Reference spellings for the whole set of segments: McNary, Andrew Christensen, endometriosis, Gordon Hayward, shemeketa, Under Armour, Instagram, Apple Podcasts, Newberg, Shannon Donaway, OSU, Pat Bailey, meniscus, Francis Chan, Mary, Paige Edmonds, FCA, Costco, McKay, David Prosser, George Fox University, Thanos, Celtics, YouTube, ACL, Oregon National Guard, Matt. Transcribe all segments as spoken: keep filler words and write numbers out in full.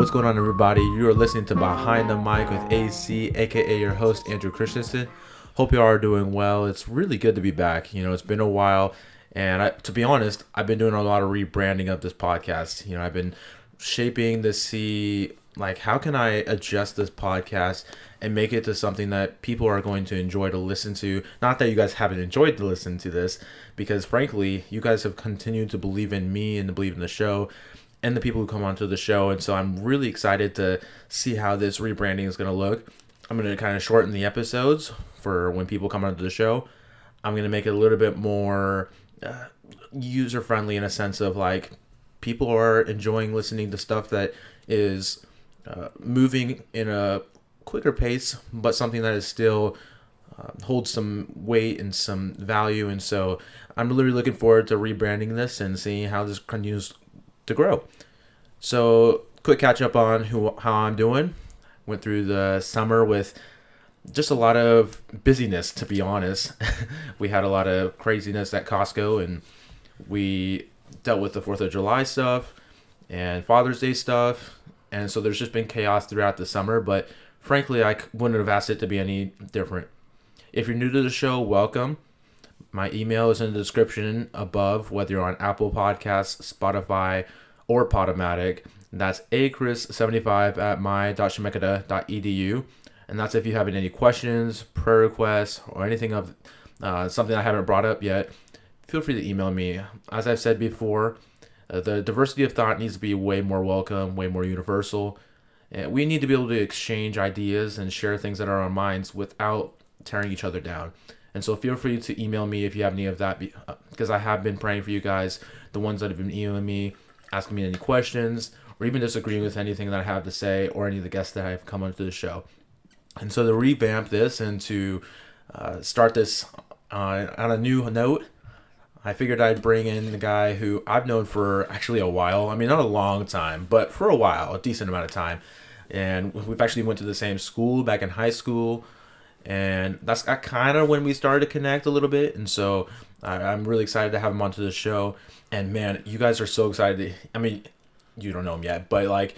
What's going on, everybody? You are listening to Behind the Mic with A C, aka your host Andrew Christensen. Hope you all are doing well. It's really good to be back. You know, it's been a while, and I, to be honest, I've been doing a lot of rebranding of this podcast. You know, I've been shaping to see like how can I adjust this podcast and make it to something that people are going to enjoy to listen to. Not that you guys haven't enjoyed to listen to this, because frankly, you guys have continued to believe in me and to believe in the show and the people who come onto the show. And so I'm really excited to see how this rebranding is going to look. I'm going to kind of shorten the episodes for when people come onto the show. I'm going to make it a little bit more uh, user-friendly in a sense of like people are enjoying listening to stuff that is uh, moving in a quicker pace, but something that is still uh, holds some weight and some value. And so I'm really looking forward to rebranding this and seeing how this continues to grow. So quick catch up on who how I'm doing. Went through the summer with just a lot of busyness, to be honest. We had a lot of craziness at Costco, and we dealt with the fourth of July stuff and Father's Day stuff. And so there's just been chaos throughout the summer, but frankly, I wouldn't have asked it to be any different. If you're new to the show, welcome. My email is in the description above, whether you're on Apple Podcasts, Spotify, or Podomatic. That's a chris seventy-five at my dot shemeketa dot e d u. And that's if you have any questions, prayer requests, or anything of uh, something I haven't brought up yet. Feel free to email me. As I've said before, uh, the diversity of thought needs to be way more welcome, way more universal. And we need to be able to exchange ideas and share things that are on our minds without tearing each other down. And so feel free to email me if you have any of that, because I have been praying for you guys, the ones that have been emailing me, asking me any questions, or even disagreeing with anything that I have to say or any of the guests that I've come onto the show. And so to revamp this and to uh, start this uh, on a new note, I figured I'd bring in the guy who I've known for actually a while. I mean, not a long time, but for a while, a decent amount of time. And we've actually went to the same school back in high school. And that's kind of when we started to connect a little bit. And so I'm really excited to have him onto the show. And man, you guys are so excited. I mean, you don't know him yet, but like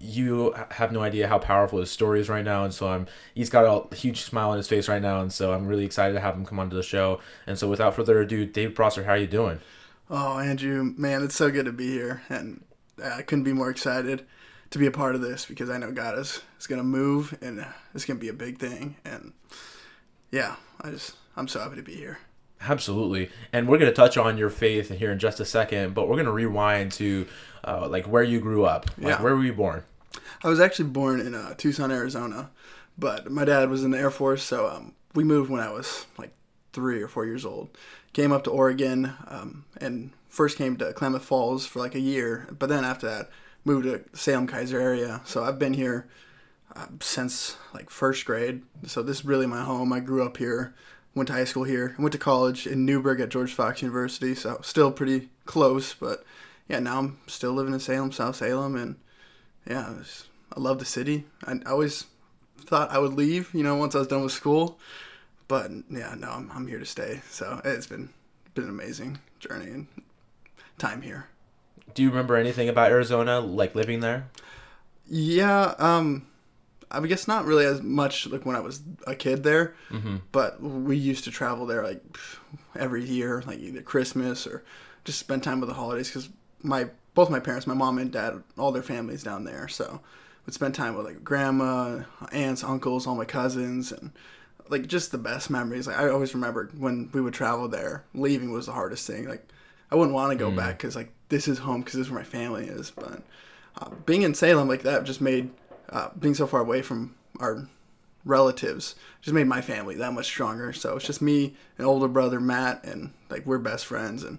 you have no idea how powerful his story is right now. And so I'm, he's got a huge smile on his face right now. And so I'm really excited to have him come onto the show. And so without further ado, David Prosser, how are you doing? Oh, Andrew, man, it's so good to be here. And I couldn't be more excited to be a part of this, because I know God is, is going to move, and it's going to be a big thing. And yeah, I just, I'm so happy to be here. Absolutely. And we're going to touch on your faith here in just a second, but we're going to rewind to uh, like where you grew up. Like, yeah. Where were you born? I was actually born in uh, Tucson, Arizona, but my dad was in the Air Force. So um, we moved when I was like three or four years old, came up to Oregon um, and first came to Klamath Falls for like a year. But then after that, moved to Salem-Kaiser area. So I've been here uh, since like first grade. So this is really my home. I grew up here, went to high school here, went to college in Newberg at George Fox University. So still pretty close, but yeah, now I'm still living in Salem, South Salem. And yeah, I, was, I love the city. I, I always thought I would leave, you know, once I was done with school, but yeah, no, I'm, I'm here to stay. So it's been, been an amazing journey and time here. Do you remember anything about Arizona, like living there? Yeah, um, I guess not really as much like when I was a kid there, mm-hmm. but we used to travel there like every year, like either Christmas or just spend time with the holidays, because my both my parents, my mom and dad, all their families down there, so we'd spend time with like grandma, aunts, uncles, all my cousins, and like just the best memories. Like I always remember when we would travel there, leaving was the hardest thing. Like I wouldn't want to go mm. back, because like this is home, because this is where my family is. But uh, being in Salem like that just made uh, being so far away from our relatives just made my family that much stronger. So it's just me and older brother Matt, and like we're best friends, and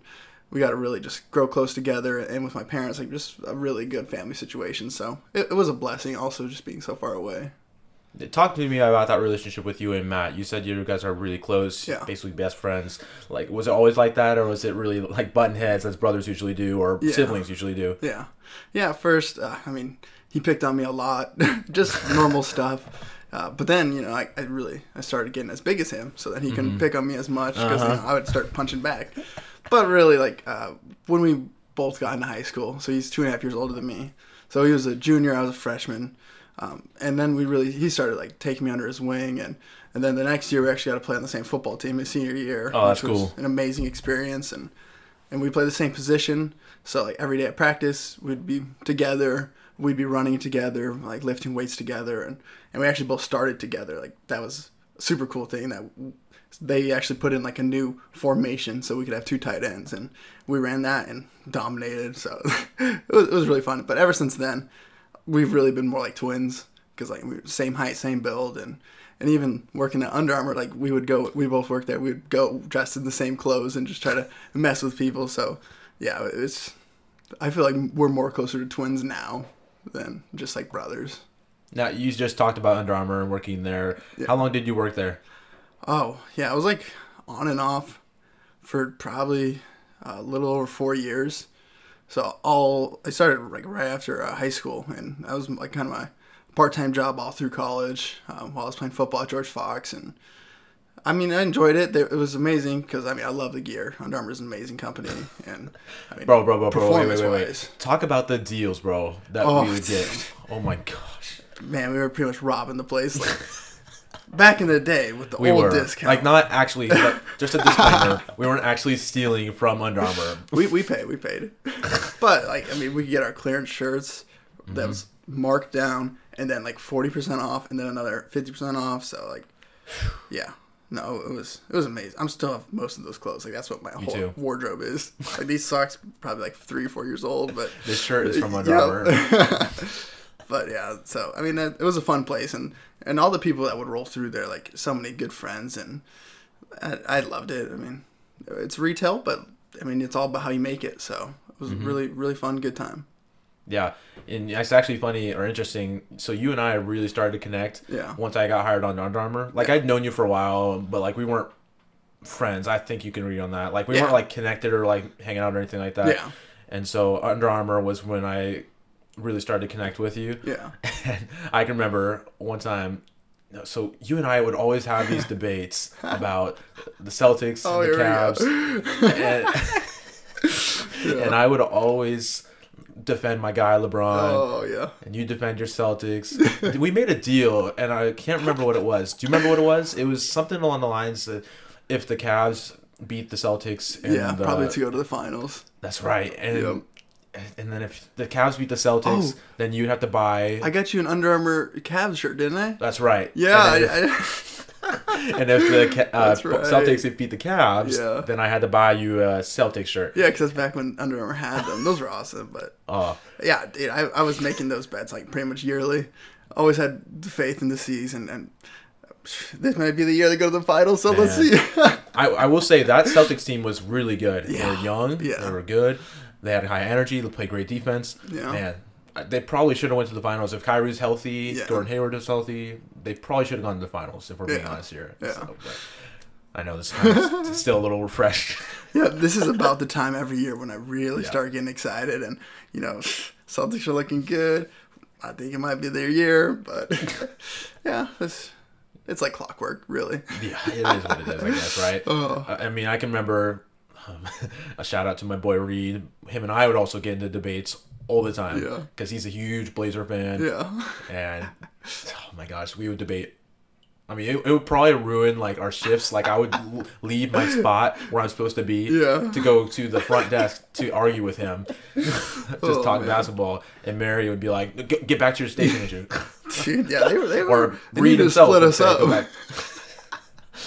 we got to really just grow close together. And with my parents, like just a really good family situation. So it, it was a blessing also just being so far away. Talk to me about that relationship with you and Matt. You said you guys are really close, yeah. basically best friends. Like, was it always like that, or was it really like button heads as brothers usually do, or yeah. siblings usually do? Yeah. Yeah, first, uh, I mean, he picked on me a lot, just normal stuff. Uh, but then, you know, I, I really, I started getting as big as him, so that he mm-hmm. couldn't pick on me as much, because uh-huh. you know, I would start punching back. But really, like, uh, when we both got into high school, so he's two and a half years older than me. So he was a junior, I was a freshman. Um, and then we really, he started like taking me under his wing. And, and then the next year we actually got to play on the same football team his senior year. Oh, that's which was cool. An amazing experience. And, and we played the same position. So like every day at practice, we'd be together. We'd be running together, like lifting weights together. And, and we actually both started together. Like that was a super cool thing that they actually put in like a new formation so we could have two tight ends. And we ran that and dominated. So it was, it was really fun. But ever since then, we've really been more like twins because like we were same height, same build, and, and even working at Under Armour, like we would go, we both worked there, we'd go dressed in the same clothes and just try to mess with people. So yeah, it's, I feel like we're more closer to twins now than just like brothers. Now you just talked about Under Armour and working there. Yeah. How long did you work there? Oh yeah, I was like on and off for probably a little over four years. So all I started like right after uh, high school, and that was like kind of my part-time job all through college um, while I was playing football at George Fox. And I mean, I enjoyed it. It was amazing because I mean, I love the gear. Under Armour is an amazing company, and I mean, bro, bro, bro, bro, wait, wait, wait, wait. Talk about the deals, bro. That oh, we would get. Oh my gosh, man, we were pretty much robbing the place. Like, back in the day with the we old were. discount. Like not actually, but just a disclaimer, we weren't actually stealing from Under Armour. we we paid, we paid. But like, I mean, we could get our clearance shirts that mm-hmm. was marked down and then like forty percent off and then another fifty percent off. So like, yeah, no, it was, it was amazing. I'm still have most of those clothes. Like that's what my Me whole too. wardrobe is. Like these socks, probably like three or four years old, but this shirt is from Under yeah. Armour. But yeah, so I mean, it was a fun place, and, and all the people that would roll through there, like so many good friends, and I, I loved it. I mean, it's retail, but I mean, it's all about how you make it. So it was mm-hmm. really, really fun, good time. Yeah, and it's actually funny or interesting. So you and I really started to connect. Yeah. Once I got hired on Under Armour, like yeah. I'd known you for a while, but like we weren't friends. I think you can read on that. Like we yeah. weren't like connected or like hanging out or anything like that. Yeah. And so Under Armour was when I really started to connect with you. Yeah. And I can remember one time, so you and I would always have these debates about the Celtics oh, and the Cavs. And, yeah. and I would always defend my guy LeBron. Oh, yeah. And you defend your Celtics. We made a deal, and I can't remember what it was. Do you remember what it was? It was something along the lines that if the Cavs beat the Celtics. And yeah, the, probably to go to the finals. That's right. And yep. And then if the Cavs beat the Celtics, oh, then you'd have to buy... I got you an Under Armour Cavs shirt, didn't I? That's right. Yeah. And if, I, I... and if the uh, right. Celtics beat the Cavs, yeah. then I had to buy you a Celtics shirt. Yeah, because that's back when Under Armour had them. Those were awesome. But uh, yeah, dude, I, I was making those bets like pretty much yearly. Always had faith in the season. And this might be the year they go to the finals, so man. let's see. I, I will say that Celtics team was really good. Yeah. They were young. Yeah. They were good. They had high energy. They played great defense. Yeah. Man, they probably should have went to the finals. If Kyrie's healthy, yeah. Gordon Hayward is healthy, they probably should have gone to the finals, if we're being yeah. honest here. Yeah. So, but I know this is still a little refreshed. Yeah, this is about the time every year when I really yeah. start getting excited. And, you know, Celtics are looking good. I think it might be their year. But, yeah, it's, it's like clockwork, really. Yeah, it is what it is, I guess, right? Oh. I mean, I can remember... Um, a shout out to my boy Reed. Him and I would also get into debates all the time because yeah. he's a huge Blazer fan. Yeah, and oh my gosh, we would debate. I mean, it, it would probably ruin like our shifts. Like I would l- leave my spot where I'm supposed to be yeah. to go to the front desk to argue with him, just oh, talk man. basketball. And Mary would be like, "Get back to your station manager." Dude, yeah, they were. They were or they Reed himself split us up. Go back.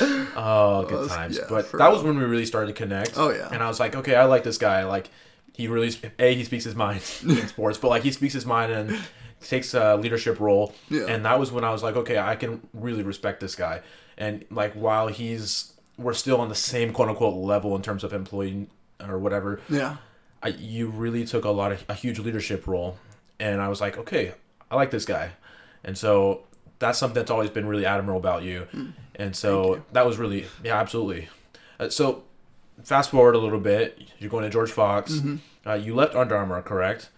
Oh, good well, times. Yeah, but that real. was when we really started to connect. Oh, yeah. And I was like, okay, I like this guy. Like, he really, A, he speaks his mind in sports, but like he speaks his mind and takes a leadership role. Yeah. And that was when I was like, okay, I can really respect this guy. And like, while he's, we're still on the same quote unquote level in terms of employee or whatever. Yeah. I, you really took a lot of, a huge leadership role. And I was like, okay, I like this guy. And so that's something that's always been really admirable about you. Mm. And so that was really, yeah, absolutely. Uh, so fast forward a little bit, you're going to George Fox. Mm-hmm. Uh, you left Under Armour, correct?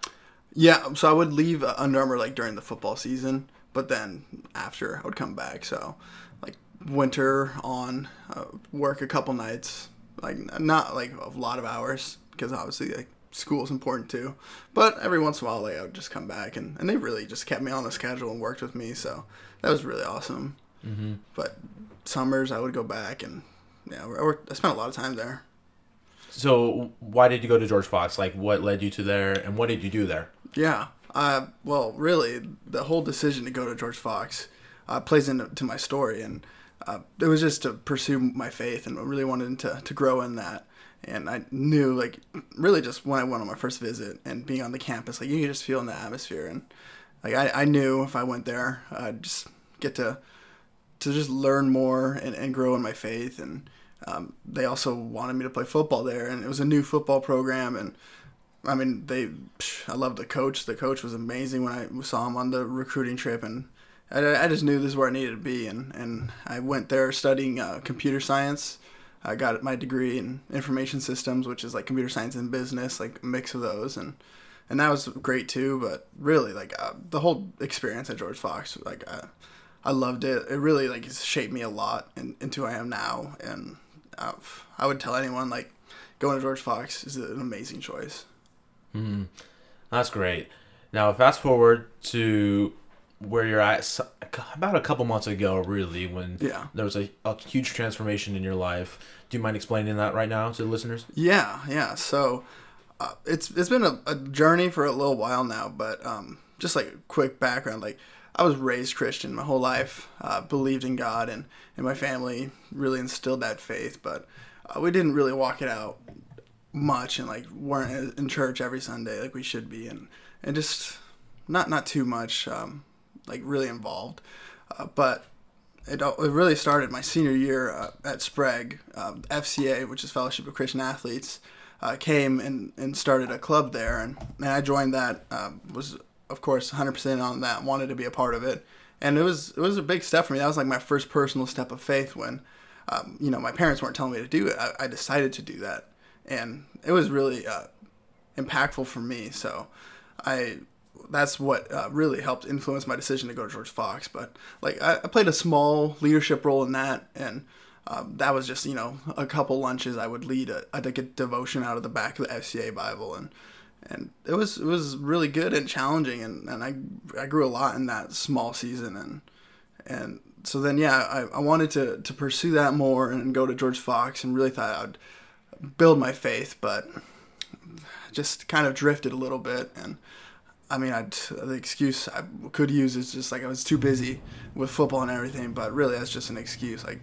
Yeah, so I would leave uh, Under Armour like during the football season, but then after I would come back. So like winter on, uh, work a couple nights, like not like a lot of hours because obviously like school is important too. But every once in a while they would just come back, and, and they really just kept me on the schedule and worked with me. So that was really awesome. Mm-hmm. But summers I would go back, and yeah, I, worked, I spent a lot of time there. So why did you go to George Fox? Like, what led you to there, and what did you do there? Yeah. Uh, well, really, the whole decision to go to George Fox uh, plays into to my story, and uh, it was just to pursue my faith, and I really wanted to, to grow in that. And I knew, like, really just when I went on my first visit and being on the campus, like, you can just feel in the atmosphere. And, like, I, I knew if I went there, I'd just get to to just learn more and, and grow in my faith. And um, they also wanted me to play football there. And it was a new football program. And, I mean, they – I loved the coach. The coach was amazing when I saw him on the recruiting trip. And I, I just knew this is where I needed to be. And, and I went there studying uh, computer science. I got my degree in information systems, which is like computer science and business, like a mix of those. And, and that was great too. But really, like uh, the whole experience at George Fox, like uh, I loved it. It really like shaped me a lot in, into who I am now. And uh, I would tell anyone, like, going to George Fox is an amazing choice. Mm-hmm. That's great. Now fast forward to where you're at about a couple months ago, really, when yeah. there was a, a huge transformation in your life. Do you mind explaining that right now to the listeners? Yeah, yeah. So uh, it's it's been a, a journey for a little while now, but um, just like a quick background, like I was raised Christian my whole life, uh, believed in God, and, and my family really instilled that faith, but uh, we didn't really walk it out much and like weren't in church every Sunday like we should be, and, and just not, not too much. Um, like really involved, uh, but it, it really started my senior year uh, at Sprague. uh, F C A, which is Fellowship of Christian Athletes, uh, came and, and started a club there, and, and I joined that, uh, was of course one hundred percent on that, wanted to be a part of it, and it was it was a big step for me. That was like my first personal step of faith when, um, you know, my parents weren't telling me to do it. I, I decided to do that, and it was really uh, impactful for me, so I... That's what uh, really helped influence my decision to go to George Fox. But like I, I played a small leadership role in that, and um, that was just, you know, a couple lunches I would lead a, a devotion out of the back of the F C A Bible, and and it was it was really good and challenging, and, and I I grew a lot in that small season, and and so then yeah I, I wanted to to pursue that more and go to George Fox, and really thought I'd build my faith, but just kind of drifted a little bit. And I mean, I'd, the excuse I could use is just like I was too busy with football and everything, but really that's just an excuse. Like,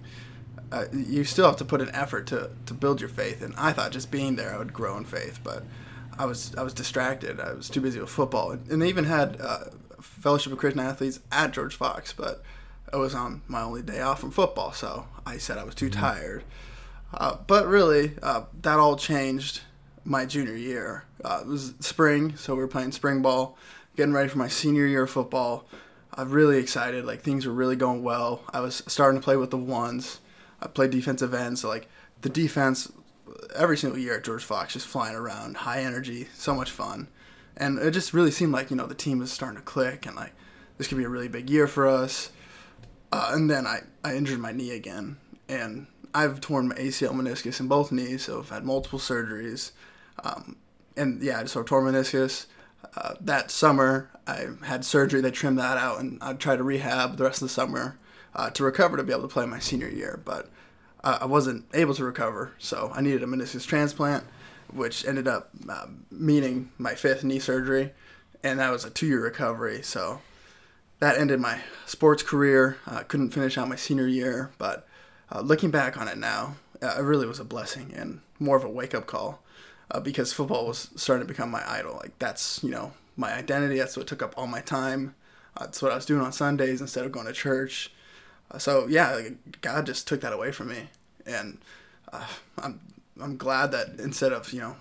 uh, you still have to put an effort to, to build your faith, and I thought just being there I would grow in faith, but I was I was distracted. I was too busy with football, and they even had uh, Fellowship of Christian Athletes at George Fox, but it was on my only day off from football, so I said I was too tired. Uh, but really, uh, that all changed my junior year. Uh, it was spring, so we were playing spring ball, getting ready for my senior year of football. I'm really excited. Like, things were really going well. I was starting to play with the ones. I played defensive end, so like the defense every single year at George Fox, just flying around, high energy, so much fun. And it just really seemed like, you know, the team was starting to click, and like this could be a really big year for us. Uh, and then I, I injured my knee again, and I've torn my A C L meniscus in both knees, so I've had multiple surgeries. Um, and yeah, I just sort of tore meniscus. Uh, that summer, I had surgery. They trimmed that out, and I tried to rehab the rest of the summer uh, to recover to be able to play my senior year. But uh, I wasn't able to recover, so I needed a meniscus transplant, which ended up uh, meaning my fifth knee surgery, and that was a two-year recovery. So that ended my sports career. I uh, couldn't finish out my senior year, but uh, looking back on it now, uh, it really was a blessing and more of a wake-up call. Uh, because football was starting to become my idol. Like, that's, you know, my identity. That's what took up all my time. Uh, that's what I was doing on Sundays instead of going to church. Uh, so, yeah, like, God just took that away from me. And uh, I'm I'm glad that instead of, you know,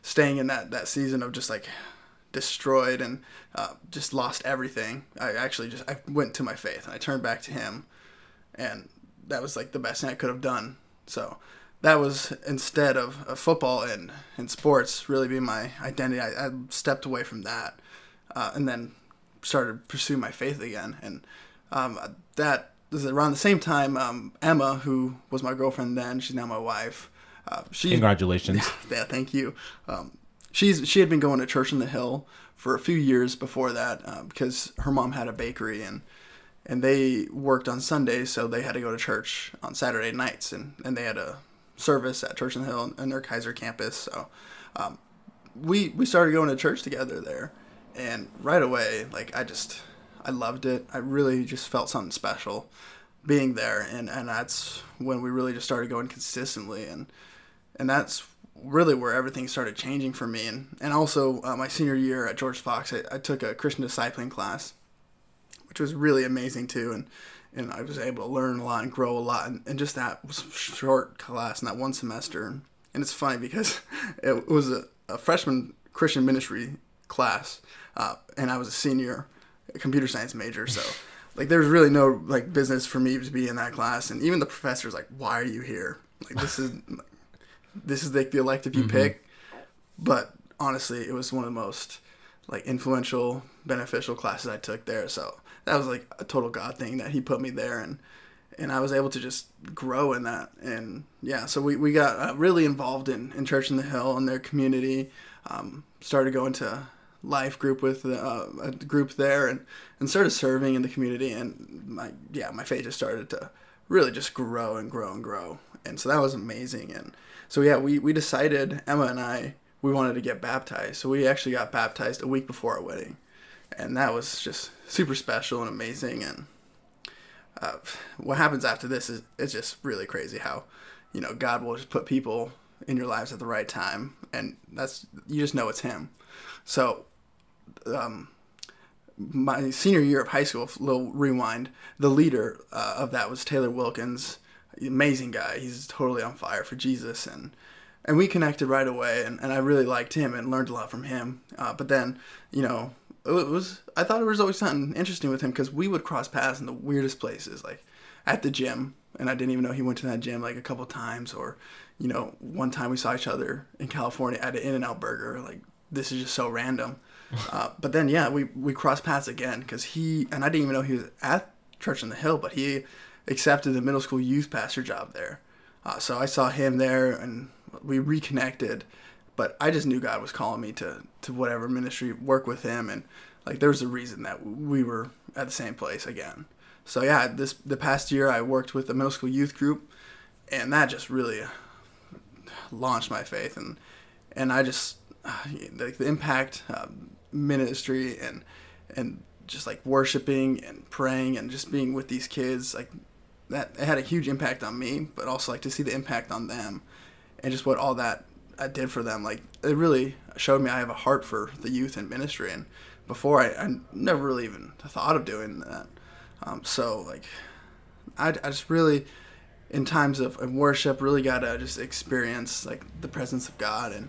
staying in that, that season of just, like, destroyed and uh, just lost everything, I actually just I went to my faith and I turned back to Him. And that was, like, the best thing I could have done. So that was, instead of, of football and, and sports really being my identity, I, I stepped away from that uh, and then started pursuing my faith again. And um, that was around the same time, um, Emma, who was my girlfriend then, she's now my wife. Uh, she, Congratulations. Yeah, yeah, thank you. Um, she's she had been going to Church in the Hill for a few years before that uh, because her mom had a bakery and and they worked on Sundays, so they had to go to church on Saturday nights, and, and they had a service at Church in the Hill and their Kaiser campus. So um, we we started going to church together there, and right away, like I just I loved it. I really just felt something special being there, and, and that's when we really just started going consistently, and and that's really where everything started changing for me. And, and also uh, my senior year at George Fox, I, I took a Christian discipling class, which was really amazing too, and and I was able to learn a lot and grow a lot, and, and just that was short class in that one semester. And it's funny because it was a, a freshman Christian ministry class, uh, and I was a senior computer science major, so like there's really no like business for me to be in that class. And even the professor's like, why are you here? Like this is like, this is like the elective you mm-hmm. pick. But honestly, it was one of the most like influential, beneficial classes I took there, so that was like a total God thing that he put me there, and and I was able to just grow in that. And yeah, so we, we got uh, really involved in, in Church in the Hill and their community, um, started going to life group with uh, a group there, and, and started serving in the community, and my yeah my faith just started to really just grow and grow and grow, and so that was amazing. And so yeah, we, we decided, Emma and I, we wanted to get baptized, so we actually got baptized a week before our wedding. And that was just super special and amazing. And uh, what happens after this is it's just really crazy how, you know, God will just put people in your lives at the right time. And that's, you just know it's him. So um, my senior year of high school, a little rewind, the leader uh, of that was Taylor Wilkins, amazing guy. He's totally on fire for Jesus. And and we connected right away. And, and I really liked him and learned a lot from him. Uh, but then, you know, it was, I thought it was always something interesting with him because we would cross paths in the weirdest places, like at the gym, and I didn't even know he went to that gym like a couple times, or, you know, one time we saw each other in California at an In-N-Out Burger. Like, this is just so random. uh, but then, yeah, we, we crossed paths again because he, and I didn't even know he was at Church in the Hill, but he accepted the middle school youth pastor job there. Uh, so I saw him there and we reconnected. But I just knew God was calling me to, to whatever ministry, work with him. And like, there was a reason that we were at the same place again. So yeah, this, the past year I worked with the middle school youth group, and that just really launched my faith. And, and I just, like the impact uh, ministry and, and just like worshiping and praying and just being with these kids, like that, it had a huge impact on me, but also like to see the impact on them and just what all that I did for them. Like, it really showed me I have a heart for the youth and ministry, and before I, I never really even thought of doing that. Um, so like I, I just really in times of, of worship really got to just experience like the presence of God and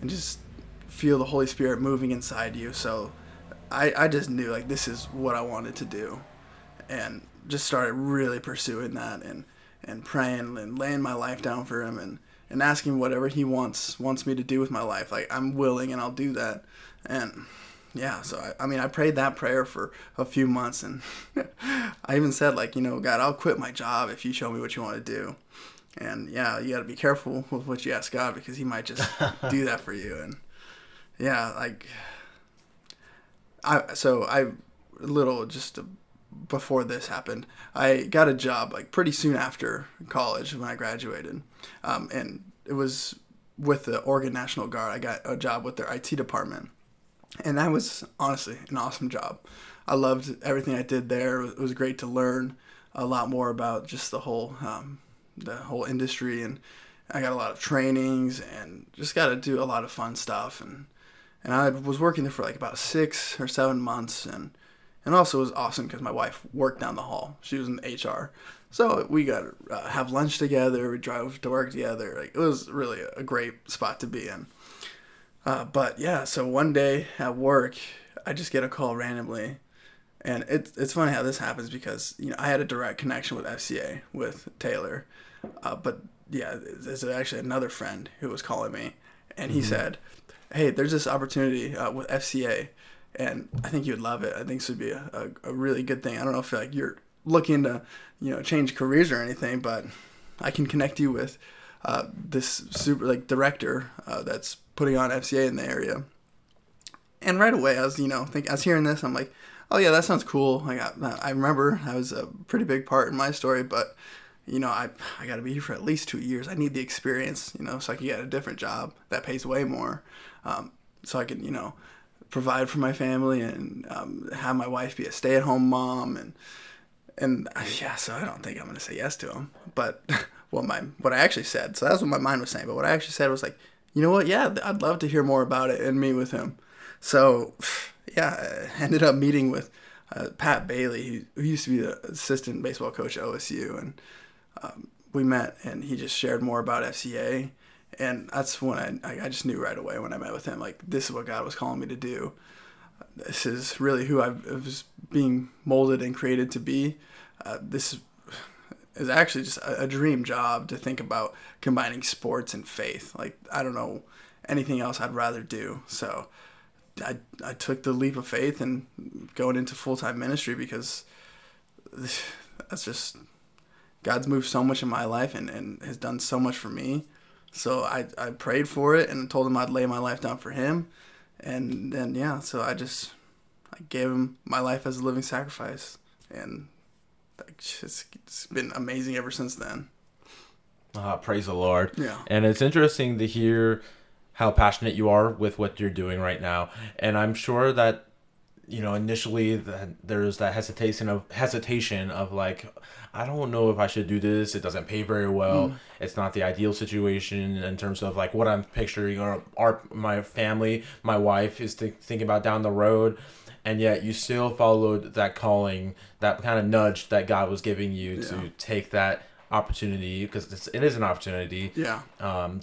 and just feel the Holy Spirit moving inside you. So I, I just knew like this is what I wanted to do, and just started really pursuing that and and praying and laying my life down for him, and and asking whatever he wants wants me to do with my life. Like, I'm willing and I'll do that. And yeah, so I, I mean, I prayed that prayer for a few months, and I even said like, you know, God, I'll quit my job if you show me what you want to do. And yeah, you got to be careful with what you ask God, because he might just do that for you. And yeah, like I, so I little just a, before this happened, I got a job like pretty soon after college when I graduated, um, and it was with the Oregon National Guard. I got a job with their I T department, and that was honestly an awesome job. I loved everything I did there. It was great to learn a lot more about just the whole um, the whole industry, and I got a lot of trainings and just got to do a lot of fun stuff. and And I was working there for like about six or seven months, and And also it was awesome because my wife worked down the hall. She was in H R. So we got to uh, have lunch together. We drove to work together. Like, it was really a great spot to be in. Uh, but yeah, so one day at work, I just get a call randomly. And it, it's funny how this happens because, you know, I had a direct connection with F C A, with Taylor. Uh, but yeah, there's actually another friend who was calling me. And he mm-hmm. said, hey, there's this opportunity uh, with F C A. And I think you'd love it. I think this would be a, a, a really good thing. I don't know if like you're looking to, you know, change careers or anything, but I can connect you with uh, this super like director uh, that's putting on F C A in the area. And right away, I was, you know, think I was hearing this, I'm like, oh yeah, that sounds cool. Like I, I remember that was a pretty big part in my story, but you know, I I got to be here for at least two years. I need the experience, you know, so I can get a different job that pays way more, um, so I can, you know, provide for my family and um, have my wife be a stay-at-home mom. And and yeah, so I don't think I'm going to say yes to him. But what my what I actually said, so that's what my mind was saying, but what I actually said was like, you know what, yeah, I'd love to hear more about it and meet with him. So yeah, I ended up meeting with uh, Pat Bailey, who, who used to be the assistant baseball coach at O S U, and um, we met, and he just shared more about F C A. And that's when I I just knew right away when I met with him, like, this is what God was calling me to do. This is really who I was being molded and created to be. Uh, this is actually just a, a dream job, to think about combining sports and faith. Like, I don't know anything else I'd rather do. So I I took the leap of faith and going into full-time ministry, because that's just, God's moved so much in my life and, and has done so much for me. So I, I prayed for it and told him I'd lay my life down for him. And then, yeah, so I just I gave him my life as a living sacrifice. And it's, it's been amazing ever since then. Uh, praise the Lord. Yeah. And it's interesting to hear how passionate you are with what you're doing right now. And I'm sure that, you know, initially the, there's that hesitation of hesitation of like, I don't know if I should do this. It doesn't pay very well. Mm. It's not the ideal situation in terms of like what I'm picturing, or our, my family, my wife is th- thinking about down the road. And yet you still followed that calling, that kind of nudge that God was giving you yeah. to take that opportunity, because it is an opportunity yeah. um,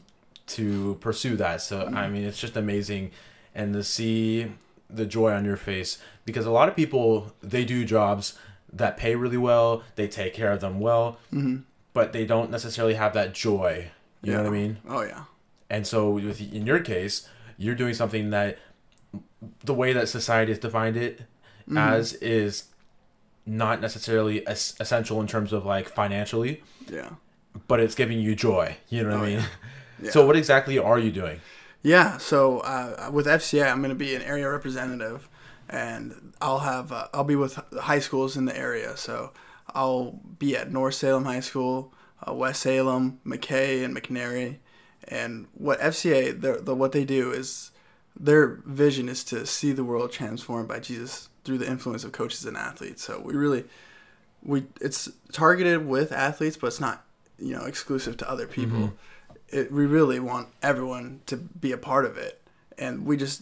to pursue that. So, mm. I mean, it's just amazing. And to see the joy on your face, because a lot of people, they do jobs that pay really well, they take care of them well, mm-hmm. but they don't necessarily have that joy. You yeah. know what I mean? Oh yeah. And so with, in your case, you're doing something that the way that society has defined it mm-hmm. as is not necessarily es- essential in terms of like financially. Yeah. But it's giving you joy. You know what oh, I mean? Yeah. Yeah. So what exactly are you doing? Yeah. So uh, with F C A, I'm going to be an area representative. And I'll have uh, I'll be with high schools in the area, so I'll be at North Salem High School, uh, West Salem, McKay, and McNary. And what F C A, the, the what they do is their vision is to see the world transformed by Jesus through the influence of coaches and athletes. So we really we it's targeted with athletes, but it's not, you know, exclusive to other people. Mm-hmm. It, we really want everyone to be a part of it, and we just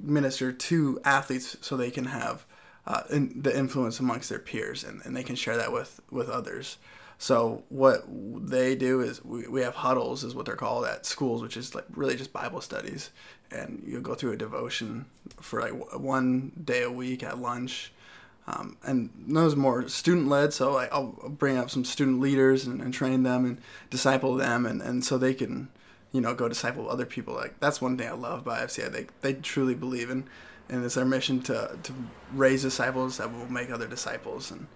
minister to athletes so they can have uh, in, the influence amongst their peers, and, and they can share that with, with others. So what they do is we, we have huddles, is what they're called, at schools, which is like really just Bible studies. And you'll go through a devotion for like one day a week at lunch. Um, and those more student-led, so like I'll bring up some student leaders and, and train them and disciple them, and, and so they can, you know, go disciple other people. Like, that's one thing I love about F C A. They they truly believe in, and it's their mission to to raise disciples that will make other disciples. And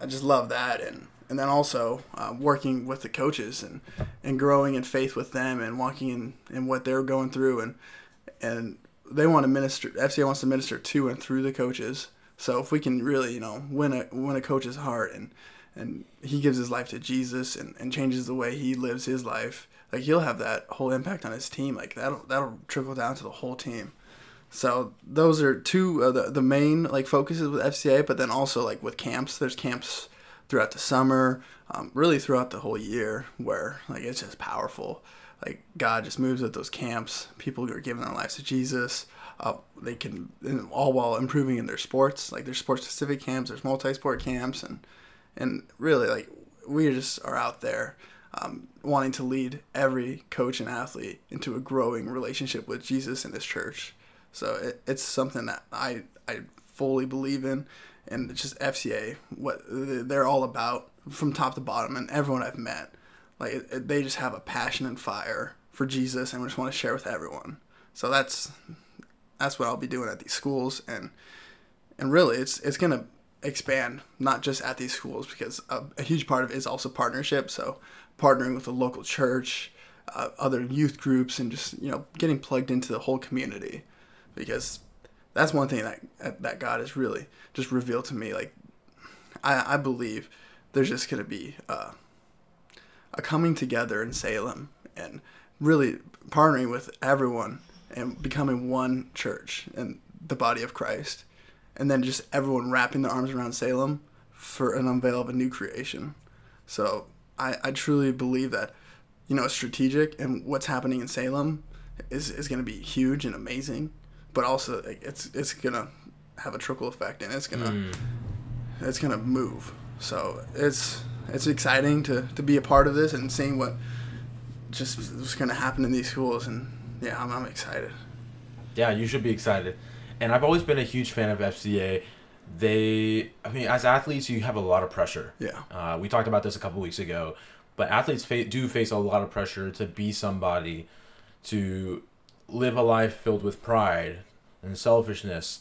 I just love that. And and then also uh, working with the coaches and, and growing in faith with them and walking in, in what they're going through. And and they want to minister. F C A wants to minister to and through the coaches. So if we can really, you know, win a win a coach's heart, and and he gives his life to Jesus and, and changes the way he lives his life, like, he'll have that whole impact on his team. Like, that'll that'll trickle down to the whole team. So those are two of the, the main, like, focuses with F C A, but then also, like, with camps. There's camps throughout the summer, um, really throughout the whole year, where, like, it's just powerful. Like, God just moves at those camps. People who are giving their lives to Jesus. Uh, they can, all while improving in their sports. Like, there's sport-specific camps, there's multi-sport camps, and, and really, like, we just are out there. Um, wanting to lead every coach and athlete into a growing relationship with Jesus and his church. So it, it's something that I, I fully believe in, and it's just F C A, what they're all about from top to bottom, and everyone I've met, like, it, it, they just have a passion and fire for Jesus, and we just want to share with everyone. So that's that's what I'll be doing at these schools, and and really it's it's going to expand, not just at these schools, because a, a huge part of it is also partnership. So partnering with a local church, uh, other youth groups, and just, you know, getting plugged into the whole community, because that's one thing that that God has really just revealed to me. Like, I, I believe there's just going to be uh, a coming together in Salem and really partnering with everyone and becoming one church and the body of Christ. And then just everyone wrapping their arms around Salem for an unveil of a new creation. So I, I truly believe that, you know, it's strategic, and what's happening in Salem is, is going to be huge and amazing. But also, it's it's going to have a trickle effect, and it's going to mm. it's going to move. So it's it's exciting to, to be a part of this and seeing what just is going to happen in these schools. And, yeah, I'm, I'm excited. Yeah, you should be excited. And I've always been a huge fan of F C A. They, I mean, as athletes, you have a lot of pressure. Yeah. Uh, we talked about this a couple weeks ago. But athletes fa- do face a lot of pressure to be somebody, to live a life filled with pride and selfishness,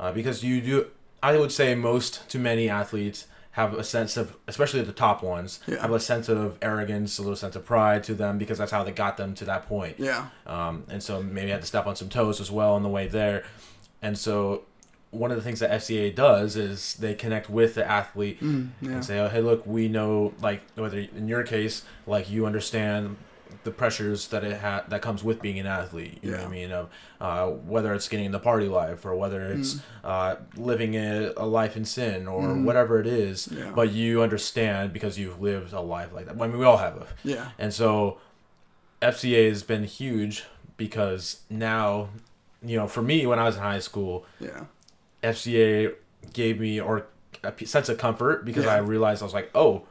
uh, because you do, I would say most to many athletes have a sense of, especially the top ones, yeah. have a sense of arrogance, a little sense of pride to them, because that's how they got them to that point. Yeah. Um, and so maybe I had to step on some toes as well on the way there. And so one of the things that F C A does is they connect with the athlete mm, yeah. and say, oh, hey, look, we know, like, whether in your case, like, you understand the pressures that it ha- that comes with being an athlete, you yeah. know what I mean, of uh, whether it's getting in the party life, or whether it's mm. uh, living a, a life in sin, or mm. whatever it is, yeah. but you understand because you've lived a life like that. I mean, we all have it. Yeah. And so F C A has been huge, because now, you know, for me, when I was in high school, yeah. F C A gave me or a sense of comfort, because yeah. I realized I was like, oh,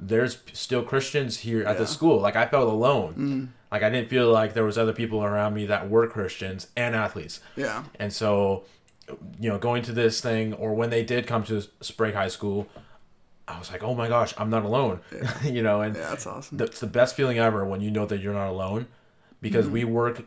there's still Christians here at yeah. the school. Like, I felt alone. Mm. Like, I didn't feel like there was other people around me that were Christians and athletes. Yeah. And so, you know, going to this thing, or when they did come to Sprague High School, I was like, oh my gosh, I'm not alone. Yeah. You know, and yeah, that's awesome. That's the best feeling ever, when you know that you're not alone, because mm. we work,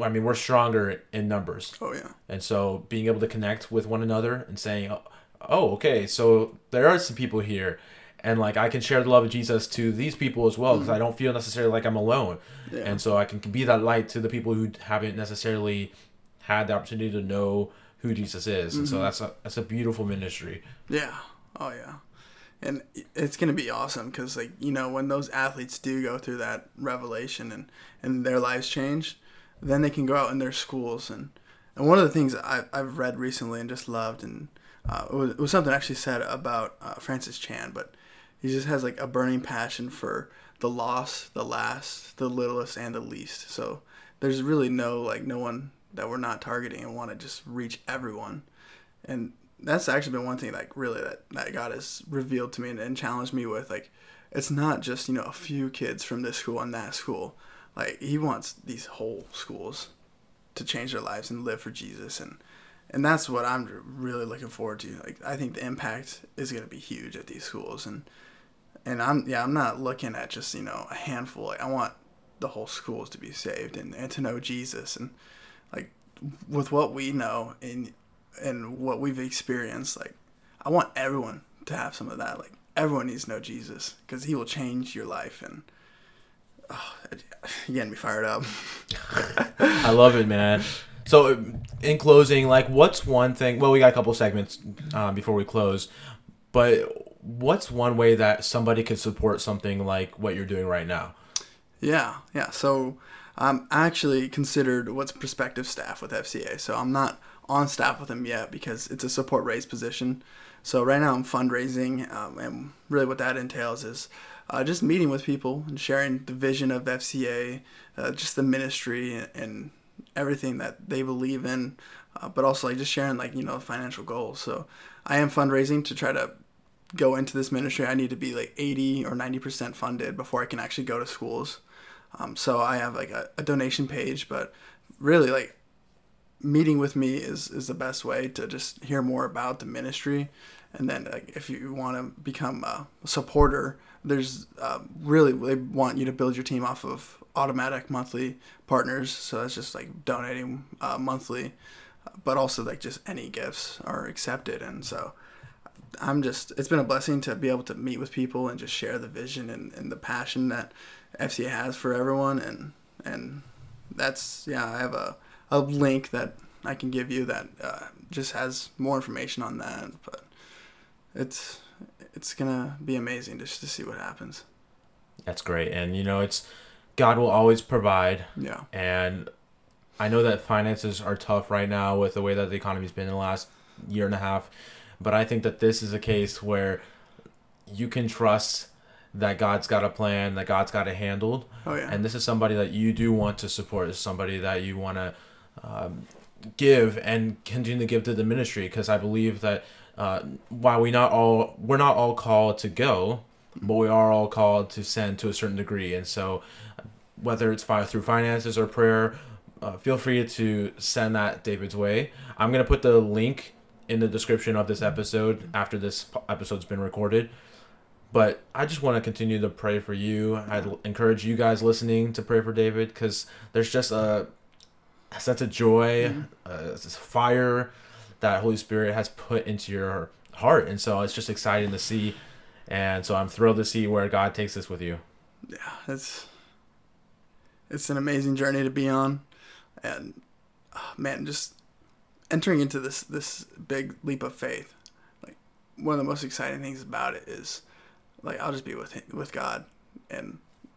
I mean, we're stronger in numbers. Oh yeah. And so being able to connect with one another and saying, oh, okay, so there are some people here. And, like, I can share the love of Jesus to these people as well, because mm. I don't feel necessarily like I'm alone. Yeah. And so I can be that light to the people who haven't necessarily had the opportunity to know who Jesus is. Mm-hmm. And so that's a, that's a beautiful ministry. Yeah. Oh, yeah. And it's going to be awesome, because, like, you know, when those athletes do go through that revelation and, and their lives change, then they can go out in their schools. And, and one of the things I, I've read recently and just loved, and uh, it, was, it was something actually said about uh, Francis Chan, but he just has, like, a burning passion for the lost, the last, the littlest, and the least. So there's really no, like, no one that we're not targeting, and want to just reach everyone. And that's actually been one thing, like, really that, that God has revealed to me and, and challenged me with. Like, it's not just, you know, a few kids from this school and that school. Like, he wants these whole schools to change their lives and live for Jesus. And, and that's what I'm really looking forward to. Like, I think the impact is going to be huge at these schools. And, And I'm yeah I'm not looking at just, you know, a handful. Like, I want the whole schools to be saved and, and to know Jesus. And, like, with what we know and and what we've experienced, like, I want everyone to have some of that. Like, everyone needs to know Jesus, because he will change your life. And oh, you're getting me fired up. I love it, man. So in closing, like, what's one thing? Well, we got a couple segments uh, before we close, but what's one way that somebody could support something like what you're doing right now? Yeah, yeah. So I'm actually considered what's prospective staff with F C A. So I'm not on staff with them yet, because it's a support raise position. So right now I'm fundraising, um, and really what that entails is uh, just meeting with people and sharing the vision of F C A, uh, just the ministry and, and everything that they believe in, uh, but also, like, just sharing, like, you know, financial goals. So I am fundraising to try to go into this ministry. I need to be like eighty or ninety percent funded before I can actually go to schools. Um, so I have, like, a, a donation page, but really, like, meeting with me is, is the best way to just hear more about the ministry. And then, like, if you want to become a supporter, there's uh, really, they want you to build your team off of automatic monthly partners. So that's just, like, donating uh, monthly, but also, like, just any gifts are accepted. And so I'm just, it's been a blessing to be able to meet with people and just share the vision and, and the passion that F C A has for everyone. And, and that's, yeah, I have a, a link that I can give you that uh, just has more information on that, but it's, it's gonna be amazing just to see what happens. That's great. And you know, it's, God will always provide. Yeah. And I know that finances are tough right now with the way that the economy's been in the last year and a half, but I think that this is a case where you can trust that God's got a plan, that God's got it handled. Oh, yeah. And this is somebody that you do want to support. This is somebody that you want to um, give and continue to give to the ministry, because I believe that uh, while we not all, we're not all called to go, but we are all called to send to a certain degree. And so whether it's through finances or prayer, uh, feel free to send that David's way. I'm going to put the link in the description of this episode after this episode's been recorded. But I just want to continue to pray for you. I'd encourage you guys listening to pray for David, because there's just a, a sense of joy, mm-hmm. uh, this fire that Holy Spirit has put into your heart. And so it's just exciting to see. And so I'm thrilled to see where God takes this with you. Yeah, it's, it's an amazing journey to be on. And oh, man, just... entering into this this big leap of faith, like one of the most exciting things about it is, like, I'll just be with him, with God, and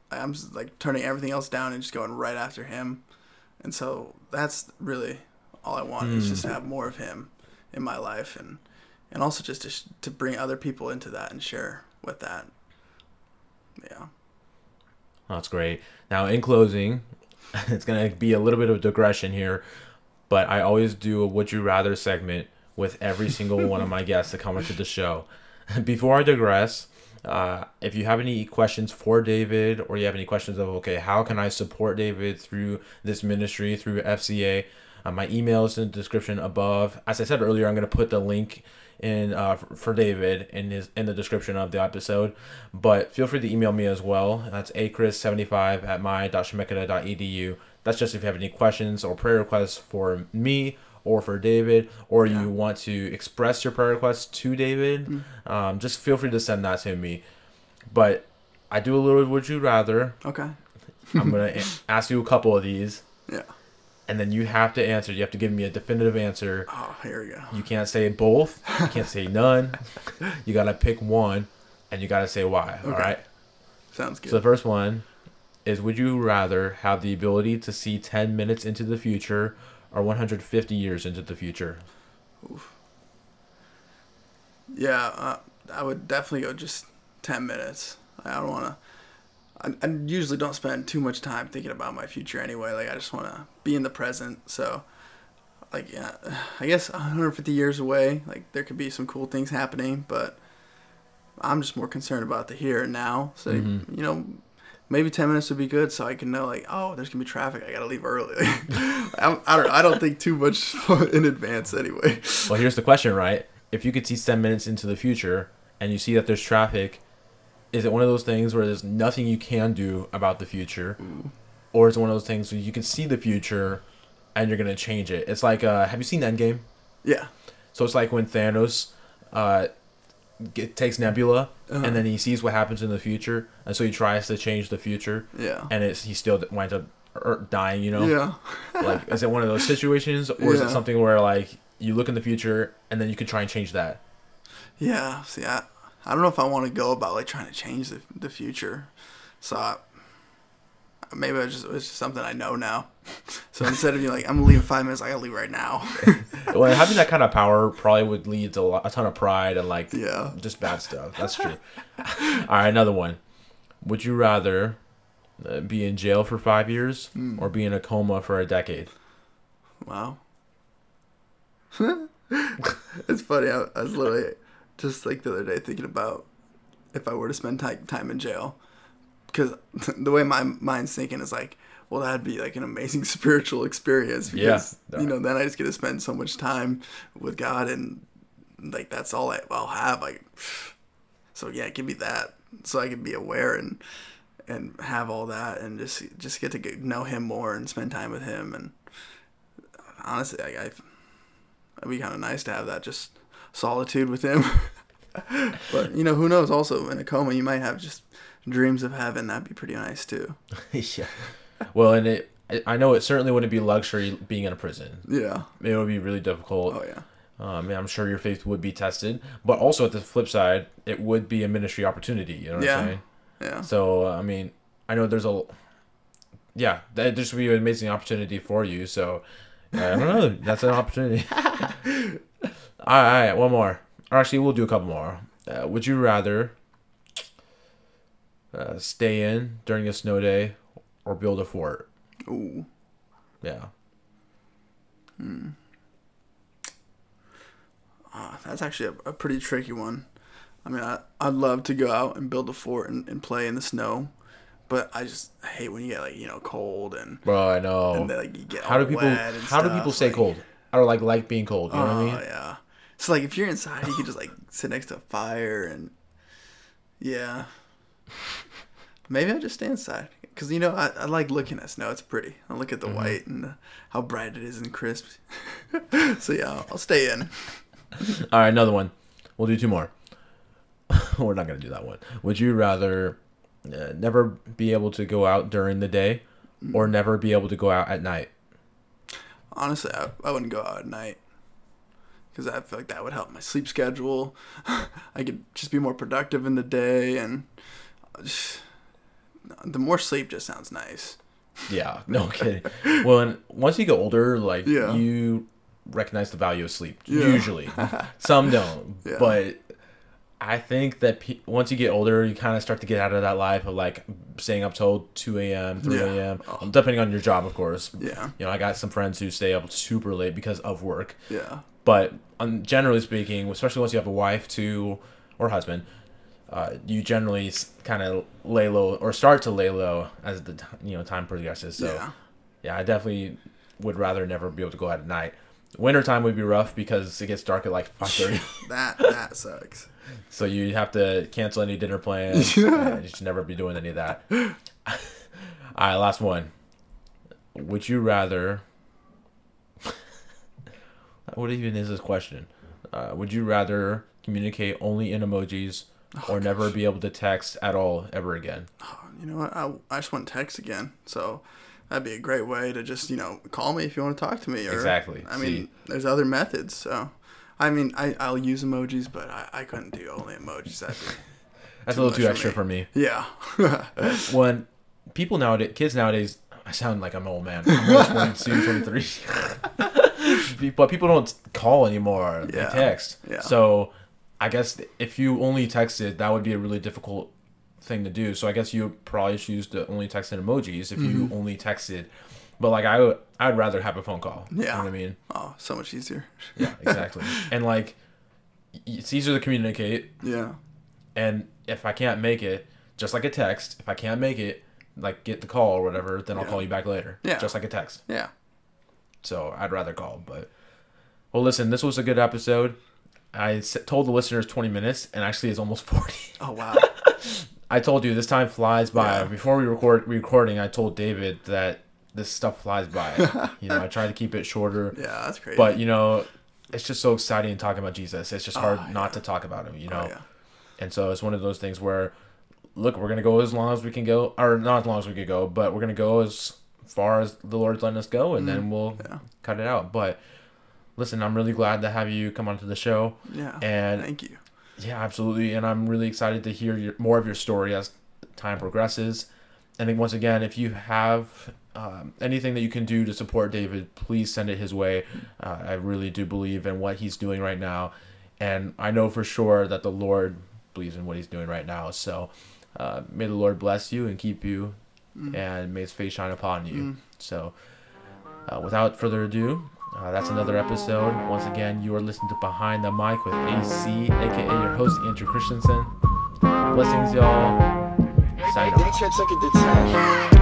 I'm just, like, turning everything else down and just going right after Him. And so that's really all I want mm. is just to have more of Him in my life, and and also just to sh- to bring other people into that and share with that. Yeah, that's great. Now, in closing, it's gonna be a little bit of a digression here, but I always do a Would You Rather segment with every single one of my guests that come into the show. Before I digress, uh, if you have any questions for David, or you have any questions of, okay, how can I support David through this ministry, through F C A, uh, my email is in the description above. As I said earlier, I'm going to put the link in uh, for David in his, in the description of the episode. But feel free to email me as well. That's a chris seventy-five at my dot shemeketa dot e d u. That's just if you have any questions or prayer requests for me or for David, or yeah. you want to express your prayer requests to David, mm-hmm. um, just feel free to send that to me. But I do a little Would You Rather. Okay. I'm going to ask you a couple of these. Yeah. And then you have to answer. You have to give me a definitive answer. Oh, here we go. You can't say both. You can't say none. You got to pick one, and you got to say why. Okay. All right? Sounds good. So the first one is, would you rather have the ability to see ten minutes into the future or one hundred fifty years into the future? Oof. Yeah, uh, I would definitely go just ten minutes. I don't want to... I, I usually don't spend too much time thinking about my future anyway. Like, I just want to be in the present. So, like, yeah, I guess one hundred fifty years away, like, there could be some cool things happening, but I'm just more concerned about the here and now. So, mm-hmm. you know... maybe ten minutes would be good, so I can know, like, oh, there's going to be traffic. I got to leave early. I, I don't know. I don't think too much in advance anyway. Well, here's the question, right? If you could see ten minutes into the future and you see that there's traffic, is it one of those things where there's nothing you can do about the future? Ooh. Or is it one of those things where you can see the future and you're going to change it? It's like, uh, have you seen Endgame? Yeah. So it's like when Thanos... Uh, Get, takes Nebula, uh-huh. and then he sees what happens in the future, and so he tries to change the future. Yeah, and it's he still winds up dying. You know, yeah. Like, is it one of those situations, or yeah. is it something where, like, you look in the future and then you can try and change that? Yeah. See, I, I don't know if I want to go about, like, trying to change the the future. So I, maybe it's just, it's just something I know now. So instead of being like, I'm gonna leave in five minutes, I gotta leave right now. Well, having that kind of power probably would lead to a ton of pride and, like, yeah. just bad stuff. That's true. All right, another one. Would you rather be in jail for five years mm. or be in a coma for a decade? Wow. It's funny. I, I was literally just, like, the other day thinking about if I were to spend t- time in jail, because the way my mind's thinking is like, well, that'd be, like, an amazing spiritual experience because, yeah. you know, then I just get to spend so much time with God, and, like, that's all I, I'll have. Like, so, yeah, give me that so I can be aware and and have all that and just just get to get, know Him more and spend time with Him. And honestly, I, I, it'd be kind of nice to have that just solitude with Him. But, you know, who knows? Also, in a coma, you might have just dreams of heaven. That'd be pretty nice, too. Yeah. Well, and it, I know it certainly wouldn't be luxury being in a prison. Yeah. It would be really difficult. Oh, yeah. Um, I'm sure your faith would be tested. But also, at the flip side, it would be a ministry opportunity. You know what yeah. I'm saying? Yeah. So, I mean, I know there's a... Yeah, that just would be an amazing opportunity for you. So, I don't know. That's an opportunity. all, right, all right, one more. Or actually, we'll do a couple more. Uh, would you rather uh, stay in during a snow day or build a fort? Ooh. Yeah. Hmm. Oh, that's actually a, a pretty tricky one. I mean, I, I'd love to go out and build a fort and, and play in the snow. But I just hate when you get, like, you know, cold and... Bro, I know. And then, like, you get how do people, wet and How stuff. do people stay like, cold? I don't, like, like being cold. You uh, know what I mean? yeah. So, like, if you're inside, you can just, like, sit next to a fire and... Yeah. Maybe I'll just stay inside. Because, you know, I, I like looking at snow. It's pretty. I look at the mm-hmm. white and the, how bright it is and crisp. So, yeah, I'll, I'll stay in. All right, another one. We'll do two more. We're not going to do that one. Would you rather... Uh, never be able to go out during the day or never be able to go out at night? Honestly, I, I wouldn't go out at night because I feel like that would help my sleep schedule. I could just be more productive in the day, and just, the more sleep just sounds nice. Yeah, no kidding. Well, and once you get older, like yeah. you recognize the value of sleep, yeah. usually. Some don't, yeah. but... I think that pe- once you get older, you kind of start to get out of that life of, like, staying up till two a.m., three a.m., yeah. depending on your job, of course. Yeah. You know, I got some friends who stay up super late because of work. Yeah. But um, generally speaking, especially once you have a wife, too, or husband, uh, you generally kind of lay low or start to lay low as the t- you know time progresses. So, yeah. yeah, I definitely would rather never be able to go out at night. Wintertime would be rough because it gets dark at, like, five thirty. that, that sucks. So you have to cancel any dinner plans. Yeah. You should never be doing any of that. All right, last one. Would you rather... What even is this question? Uh, would you rather communicate only in emojis oh, or gosh. never be able to text at all ever again? Oh, you know what? I, I just want to text again, so... That'd be a great way to just, you know, call me if you want to talk to me. Or, exactly. I mean, See. there's other methods. So, I mean, I, I'll use emojis, but I, I couldn't do only emojis. That'd be That's a little too extra for me. For me. Yeah. When people nowadays, kids nowadays, I sound like I'm an old man. I'm almost twenty-two, twenty-three. But people don't call anymore. Yeah. They text. Yeah. So, I guess if you only texted, that would be a really difficult thing to do. So I guess you probably choose to only text in emojis if mm-hmm. you only texted. But like I would, I'd rather have a phone call. Yeah. You know what I mean? Oh, so much easier. Yeah, exactly. And like it's easier to communicate. Yeah. And if I can't make it, just like a text, if I can't make it, like get the call or whatever, then I'll yeah. call you back later. Yeah. Just like a text. Yeah. So I'd rather call. But well, listen, this was a good episode. I told the listeners twenty minutes and actually it's almost forty. Oh, wow. I told you this time flies by. Yeah. Before we record recording, I told David that this stuff flies by. You know, I try to keep it shorter. Yeah, that's crazy. But you know, it's just so exciting talking about Jesus. It's just hard oh, yeah. not to talk about him. You know, oh, yeah. and so it's one of those things where, look, we're gonna go as long as we can go, or not as long as we could go, but we're gonna go as far as the Lord's letting us go, and mm, then we'll yeah. cut it out. But listen, I'm really glad to have you come onto the show. Yeah, and thank you. Yeah, absolutely, and I'm really excited to hear your, more of your story as time progresses. And then once again, if you have um, anything that you can do to support David, please send it his way. Uh, I really do believe in what he's doing right now, and I know for sure that the Lord believes in what he's doing right now. So uh, may the Lord bless you and keep you, mm. and may his face shine upon you. Mm. So uh, without further ado... Uh, that's another episode. Once again, you are listening to Behind the Mic with A C, aka your host Andrew Christensen. Blessings, y'all. Sign off.